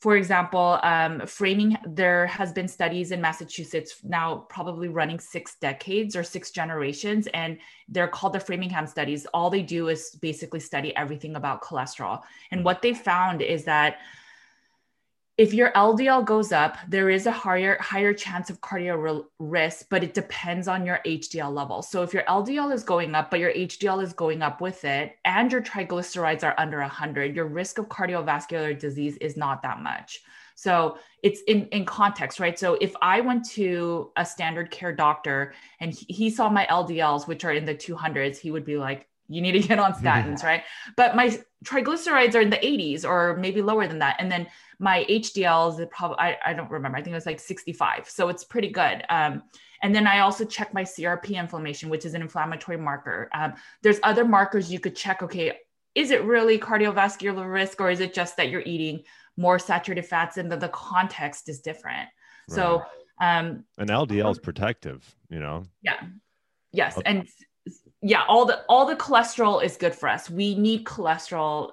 for example, Framingham, there has been studies in Massachusetts now probably running 6 decades or 6 generations, and they're called the Framingham studies. All they do is basically study everything about cholesterol. And what they found is that if your LDL goes up, there is a higher chance of cardio risk, but it depends on your HDL level. So if your LDL is going up, but your HDL is going up with it, and your triglycerides are under 100, your risk of cardiovascular disease is not that much. So it's in context, right? So if I went to a standard care doctor and he saw my LDLs, which are in the 200s, he would be like, you need to get on statins, right? But my triglycerides are in the 80s or maybe lower than that. And then my HDLs, probably, I don't remember. I think it was like 65. So it's pretty good. And then I also check my CRP inflammation, which is an inflammatory marker. There's other markers you could check. Okay, is it really cardiovascular risk, or is it just that you're eating more saturated fats and the context is different? Right. So an LDL is protective, you know? Yeah. Yes. And yeah, all the cholesterol is good for us. We need cholesterol.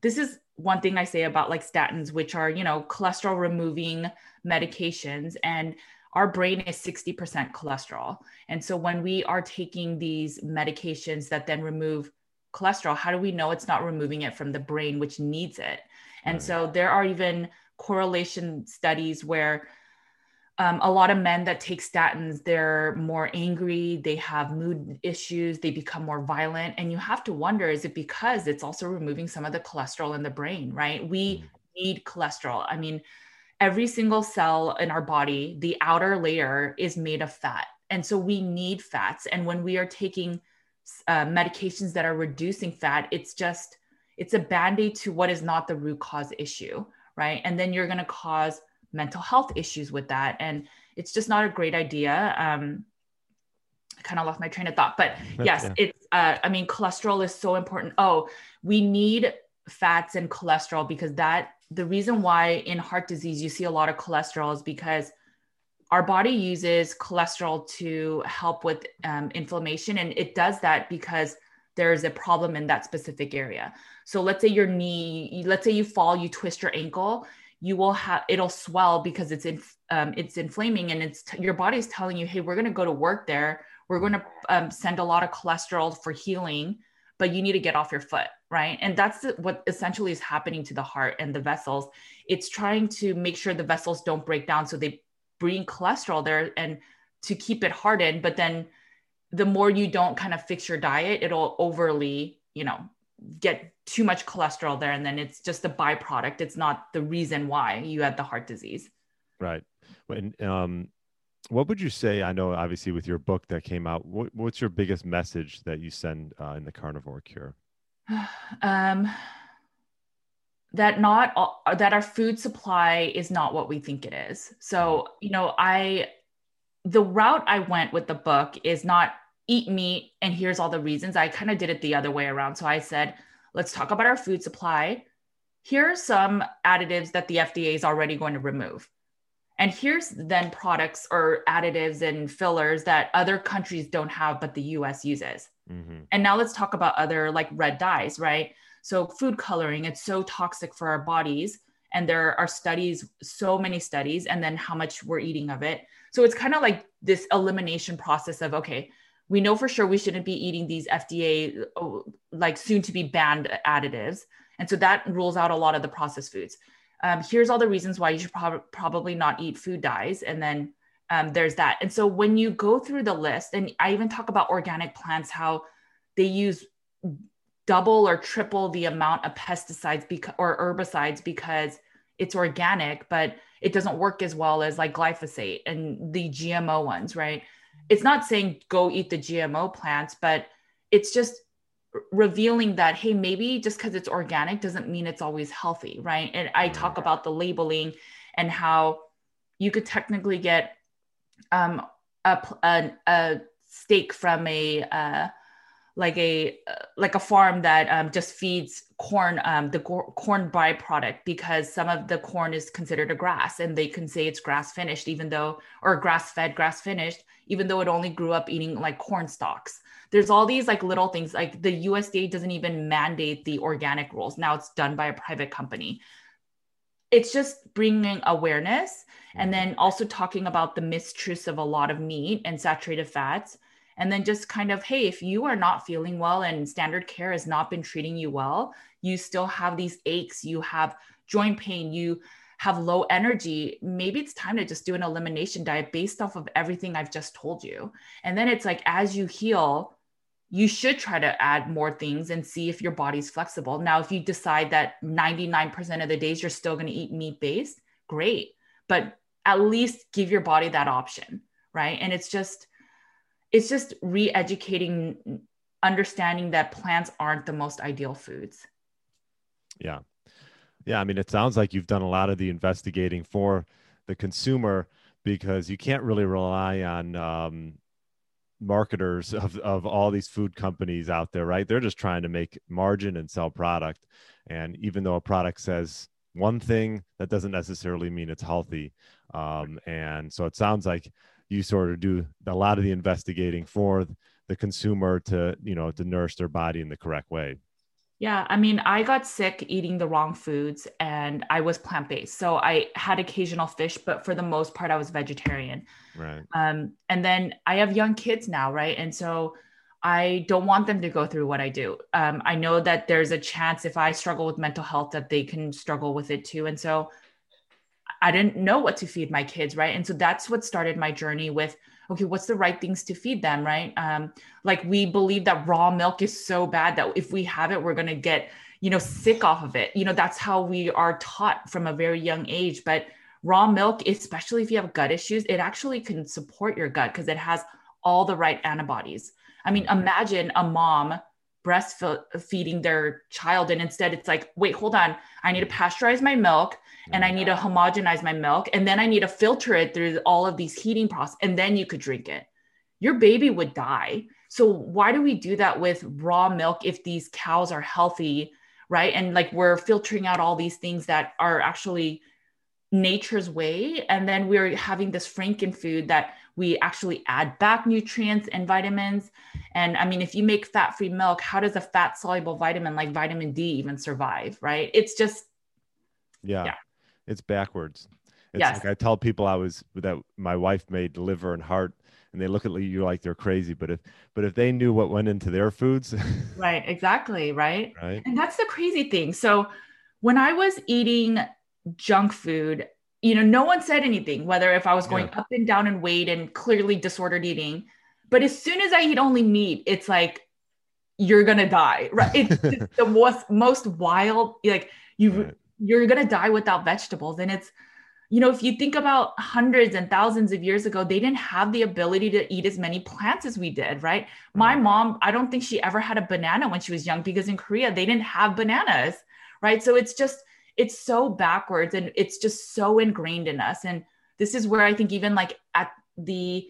This is one thing I say about like statins, which are, you know, cholesterol removing medications, and our brain is 60% cholesterol. And so when we are taking these medications that then remove cholesterol, how do we know it's not removing it from the brain, which needs it? And so there are even correlation studies where a lot of men that take statins, they're more angry, they have mood issues, they become more violent. And you have to wonder, is it because it's also removing some of the cholesterol in the brain, right? We need cholesterol. I mean, every single cell in our body, the outer layer is made of fat. And so we need fats. And when we are taking medications that are reducing fat, it's a band-aid to what is not the root cause issue, right? And then you're going to cause mental health issues with that. And it's just not a great idea. I kind of lost my train of thought, but yes, it's, I mean, cholesterol is so important. Oh, we need fats and cholesterol because the reason why in heart disease, you see a lot of cholesterol is because our body uses cholesterol to help with inflammation. And it does that because there's a problem in that specific area. So let's say your knee, let's say you fall, you twist your ankle, you will have, it'll swell because it's inflaming, and your body's telling you, hey, we're going to go to work there. We're going to send a lot of cholesterol for healing, but you need to get off your foot, right? And that's what essentially is happening to the heart and the vessels. It's trying to make sure the vessels don't break down. So they bring cholesterol there and to keep it hardened, but then the more you don't kind of fix your diet, it'll overly, you know, get too much cholesterol there. And then it's just a byproduct. It's not the reason why you had the heart disease. Right. And what would you say, I know obviously with your book that came out, what's your biggest message that you send in the Carnivore Cure? That our food supply is not what we think it is. So, you know, the route I went with the book is not eat meat and here's all the reasons. I kind of did it the other way around. So I said, let's talk about our food supply. Here are some additives that the FDA is already going to remove. And here's then products or additives and fillers that other countries don't have, but the US uses. Mm-hmm. And now let's talk about other like red dyes, right? So food coloring, it's so toxic for our bodies. And there are studies, so many studies, and then how much we're eating of it. So it's kind of like this elimination process of, okay, we know for sure we shouldn't be eating these FDA, like soon to be banned additives. And so that rules out a lot of the processed foods. Here's all the reasons why you should probably not eat food dyes. And then there's that. And so when you go through the list, and I even talk about organic plants, how they use double or triple the amount of pesticides or herbicides because it's organic, but it doesn't work as well as like glyphosate and the GMO ones, right? It's not saying go eat the GMO plants, but it's just revealing that, hey, maybe just because it's organic doesn't mean it's always healthy, right? And I talk about the labeling and how you could technically get a steak from a farm that just feeds corn, the corn byproduct, because some of the corn is considered a grass, and they can say it's grass finished, even though, or grass fed, grass finished, even though it only grew up eating like corn stalks. There's all these like little things, like the USDA doesn't even mandate the organic rules. Now it's done by a private company. It's just bringing awareness, and then also talking about the mistruths of a lot of meat and saturated fats. And then just kind of, hey, if you are not feeling well and standard care has not been treating you well, you still have these aches, you have joint pain, you have low energy, maybe it's time to just do an elimination diet based off of everything I've just told you. And then it's like, as you heal, you should try to add more things and see if your body's flexible. Now, if you decide that 99% of the days you're still going to eat meat-based, great, but at least give your body that option, right? And it's just re-educating, understanding that plants aren't the most ideal foods. Yeah. Yeah. I mean, it sounds like you've done a lot of the investigating for the consumer, because you can't really rely on marketers of all these food companies out there, right? They're just trying to make margin and sell product. And even though a product says one thing, that doesn't necessarily mean it's healthy. And so it sounds like you sort of do a lot of the investigating for the consumer to, you know, to nourish their body in the correct way. Yeah. I mean, I got sick eating the wrong foods and I was plant-based. So I had occasional fish, but for the most part, I was vegetarian. Right. And then I have young kids now. Right. And so I don't want them to go through what I do. I know that there's a chance if I struggle with mental health that they can struggle with it too. And so I didn't know what to feed my kids. Right. And so that's what started my journey with, okay, what's the right things to feed them, right? Like we believe that raw milk is so bad that if we have it, we're going to get, you know, sick off of it. You know, that's how we are taught from a very young age. But raw milk, especially if you have gut issues, it actually can support your gut because it has all the right antibodies. I mean, imagine a mom breastfeeding their child. And instead it's like, wait, hold on. I need to pasteurize my milk and I need to homogenize my milk. And then I need to filter it through all of these heating process. And then you could drink it. Your baby would die. So why do we do that with raw milk if these cows are healthy, right? And like we're filtering out all these things that are actually nature's way. And then we're having this Franken food that we actually add back nutrients and vitamins. And I mean, if you make fat-free milk, how does a fat-soluble vitamin like vitamin D even survive, right? It's just, yeah. It's backwards. It's like I tell people that my wife made liver and heart, and they look at you like they're crazy. But if they knew what went into their foods, right? Exactly, right. And that's the crazy thing. So when I was eating junk food, you know, no one said anything, whether if I was going up and down in weight and clearly disordered eating. But as soon as I eat only meat, it's like, you're going to die, right? It's just the most wild, like you're going to die without vegetables. And it's, you know, if you think about hundreds and thousands of years ago, they didn't have the ability to eat as many plants as we did, right? My mom, I don't think she ever had a banana when she was young, because in Korea, they didn't have bananas, right? So it's just, it's so backwards and it's just so ingrained in us. And this is where I think even like at the,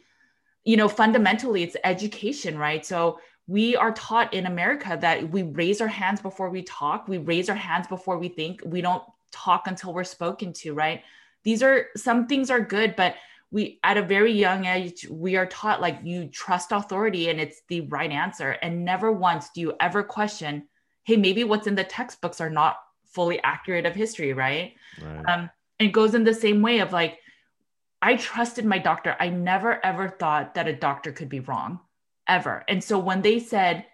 you know, fundamentally it's education, right? So we are taught in America that we raise our hands before we talk. We raise our hands before we think. We don't talk until we're spoken to, right? These are, some things are good, but we, at a very young age, we are taught like you trust authority and it's the right answer. And never once do you ever question, hey, maybe what's in the textbooks are not fully accurate of history, right? It goes in the same way of like, I trusted my doctor. I never, ever thought that a doctor could be wrong, ever. And so when they said,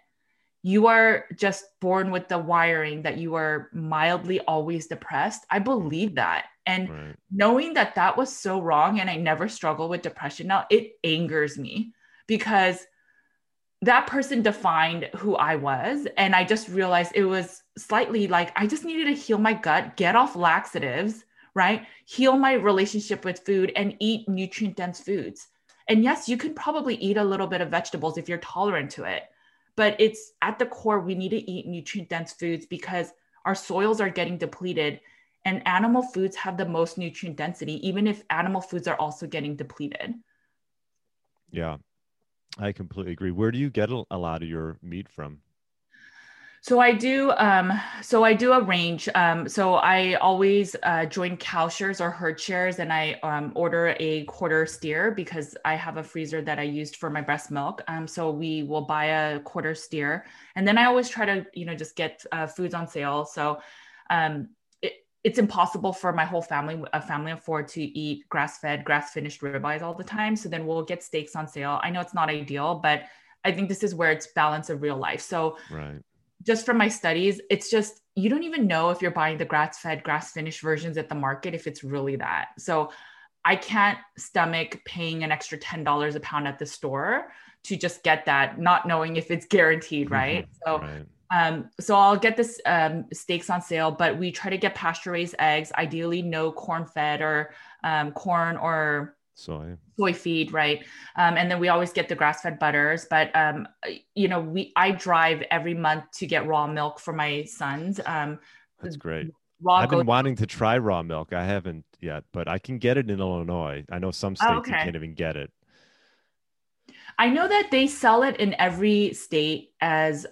you are just born with the wiring that you are mildly always depressed, I believe that. And knowing that that was so wrong and I never struggle with depression now, it angers me because that person defined who I was. And I just realized it was slightly like, I just needed to heal my gut, get off laxatives, right? Heal my relationship with food and eat nutrient dense foods. And yes, you can probably eat a little bit of vegetables if you're tolerant to it, but it's at the core, we need to eat nutrient dense foods because our soils are getting depleted and animal foods have the most nutrient density, even if animal foods are also getting depleted. Yeah, I completely agree. Where do you get a lot of your meat from? So I do a range. So I always join cow shares or herd shares, and I order a quarter steer because I have a freezer that I used for my breast milk. So we will buy a quarter steer, and then I always try to, you know, just get foods on sale. So it's impossible for my whole family, a family of four, to eat grass-fed, grass-finished ribeyes all the time. So then we'll get steaks on sale. I know it's not ideal, but I think this is where it's balance of real life. So. Right. Just from my studies, it's just you don't even know if you're buying the grass-fed, grass-finished versions at the market, if it's really that. So I can't stomach paying an extra $10 a pound at the store to just get that, not knowing if it's guaranteed, right? Right. So I'll get this steaks on sale, but we try to get pasture-raised eggs, ideally no corn-fed or corn or soy feed, right? And then we always get the grass-fed butters, but I drive every month to get raw milk for my sons. That's great. I've been wanting to try raw milk. I haven't yet, but I can get it in Illinois. I know some states you can't even get it. I know that they sell it in every state as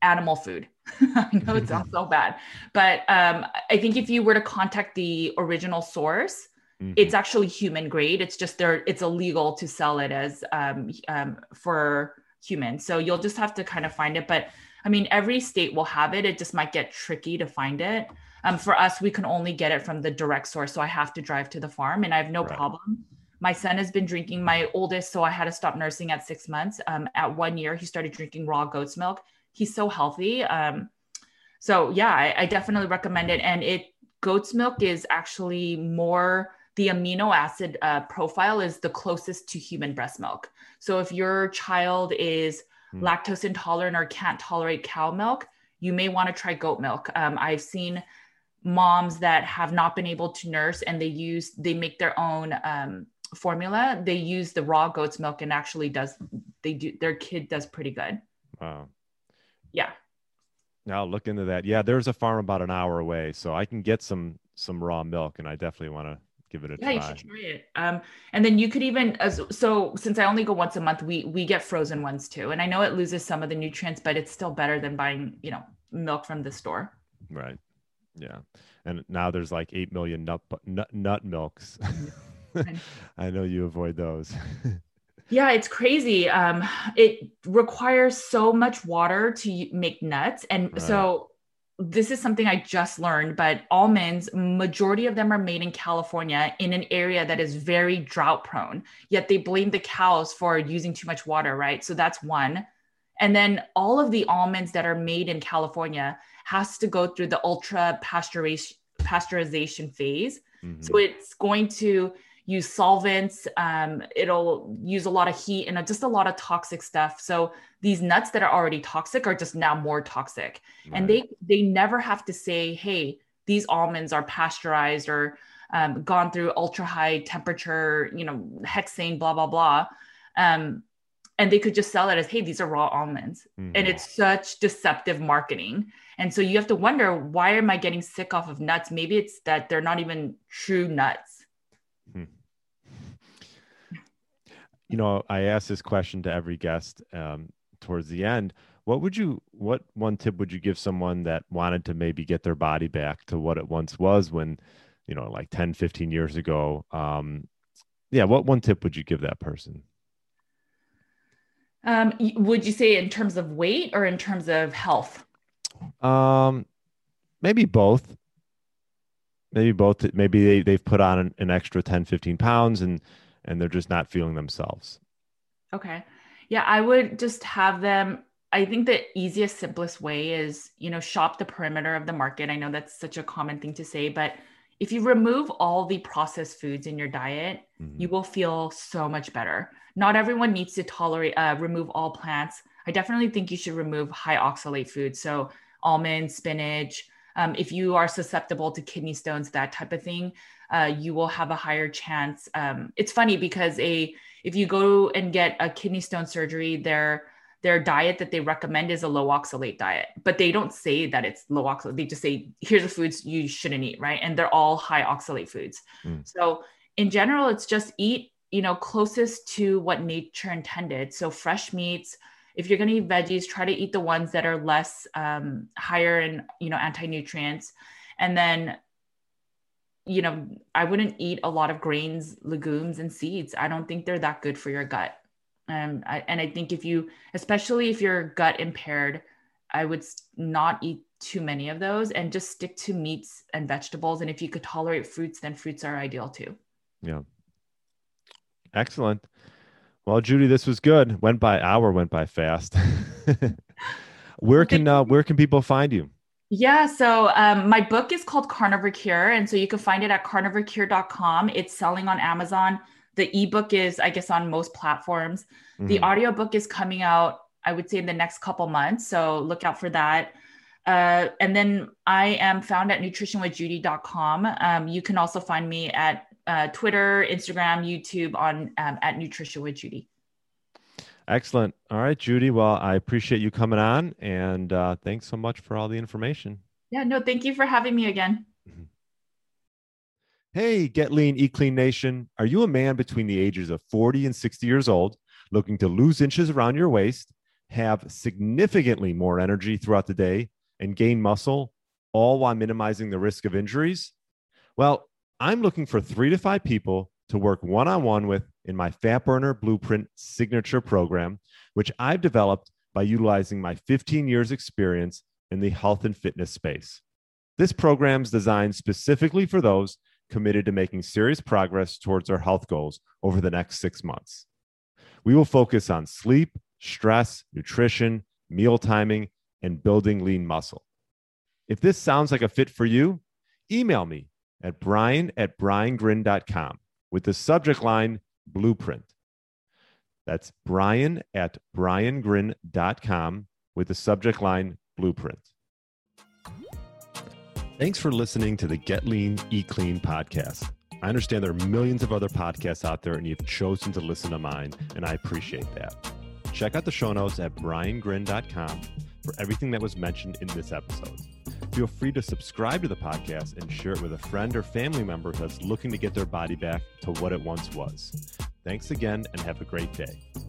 animal food. I know it sounds so bad, but I think if you were to contact the original source, it's actually human grade. It's just it's illegal to sell it as for humans. So you'll just have to kind of find it. But I mean, every state will have it. It just might get tricky to find it. For us, we can only get it from the direct source. So I have to drive to the farm, and I have no problem. My son has been drinking, my oldest, so I had to stop nursing at 6 months. At 1 year, he started drinking raw goat's milk. He's so healthy. So yeah, I definitely recommend it. And goat's milk is actually more, the amino acid profile is the closest to human breast milk. So if your child is lactose intolerant or can't tolerate cow milk, you may want to try goat milk. I've seen moms that have not been able to nurse, and they make their own formula. They use the raw goat's milk, and actually their kid does pretty good. Wow. Yeah. Now I'll look into that. Yeah. There's a farm about an hour away, so I can get some raw milk, and I definitely want to give it a try. Yeah, you should try it. And then you could since I only go once a month, we get frozen ones too. And I know it loses some of the nutrients, but it's still better than buying, milk from the store. Right. Yeah. And now there's like 8 million nut milks. I know you avoid those. Yeah, it's crazy. It requires so much water to make nuts. And so this is something I just learned, but almonds, majority of them are made in California in an area that is very drought prone, yet they blame the cows for using too much water, right? So that's one. And then all of the almonds that are made in California has to go through the ultra pasteurization phase. Mm-hmm. So it's going to use solvents. It'll use a lot of heat and just a lot of toxic stuff. So these nuts that are already toxic are just now more toxic. Right. And they never have to say, hey, these almonds are pasteurized or gone through ultra high temperature, hexane, blah, blah, blah. And they could just sell it as, hey, these are raw almonds. Mm-hmm. And it's such deceptive marketing. And so you have to wonder, why am I getting sick off of nuts? Maybe it's that they're not even true nuts. Hmm. I asked this question to every guest towards the end. What one tip would you give someone that wanted to maybe get their body back to what it once was when, like 10, 15 years ago? What one tip would you give that person? Would you say in terms of weight or in terms of health? Maybe both. Maybe they've put on an extra 10, 15 pounds and they're just not feeling themselves. Okay. Yeah. I would just have them. I think the easiest, simplest way is, shop the perimeter of the market. I know that's such a common thing to say, but if you remove all the processed foods in your diet, you will feel so much better. Not everyone needs to remove all plants. I definitely think you should remove high oxalate foods. So almonds, spinach, if you are susceptible to kidney stones, that type of thing, you will have a higher chance. It's funny because if you go and get a kidney stone surgery, their diet that they recommend is a low oxalate diet, but they don't say that it's low oxalate. They just say, here's the foods you shouldn't eat. Right. And they're all high oxalate foods. So in general, it's just eat, closest to what nature intended. So fresh meats. If you're going to eat veggies, try to eat the ones that are less, higher in, anti-nutrients. And then, I wouldn't eat a lot of grains, legumes, and seeds. I don't think they're that good for your gut. And I think especially if you're gut impaired, I would not eat too many of those and just stick to meats and vegetables. And if you could tolerate fruits, then fruits are ideal too. Yeah. Excellent. Well, Judy, this was good. Went by fast. Where can people find you? Yeah. So my book is called Carnivore Cure. And so you can find it at carnivorecure.com. It's selling on Amazon. The ebook is, I guess, on most platforms. Mm-hmm. The audiobook is coming out, I would say, in the next couple months. So look out for that. And then I am found at nutritionwithjudy.com. You can also find me at Twitter, Instagram, YouTube on at Nutrition with Judy. Excellent. All right, Judy. Well, I appreciate you coming on, and thanks so much for all the information. Yeah, no, thank you for having me again. Hey, Get Lean, Eat Clean Nation. Are you a man between the ages of 40 and 60 years old, looking to lose inches around your waist, have significantly more energy throughout the day, and gain muscle, all while minimizing the risk of injuries? Well, I'm looking for 3 to 5 people to work one-on-one with in my Fat Burner Blueprint Signature Program, which I've developed by utilizing my 15 years experience in the health and fitness space. This program is designed specifically for those committed to making serious progress towards their health goals over the next 6 months. We will focus on sleep, stress, nutrition, meal timing, and building lean muscle. If this sounds like a fit for you, email me at brian@briangryn.com with the subject line, Blueprint. That's brian@briangryn.com with the subject line Blueprint. Thanks for listening to the Get Lean, Eat Clean podcast. I understand there are millions of other podcasts out there, and you've chosen to listen to mine, and I appreciate that. Check out the show notes at briangryn.com for everything that was mentioned in this episode. Feel free to subscribe to the podcast and share it with a friend or family member that's looking to get their body back to what it once was. Thanks again and have a great day.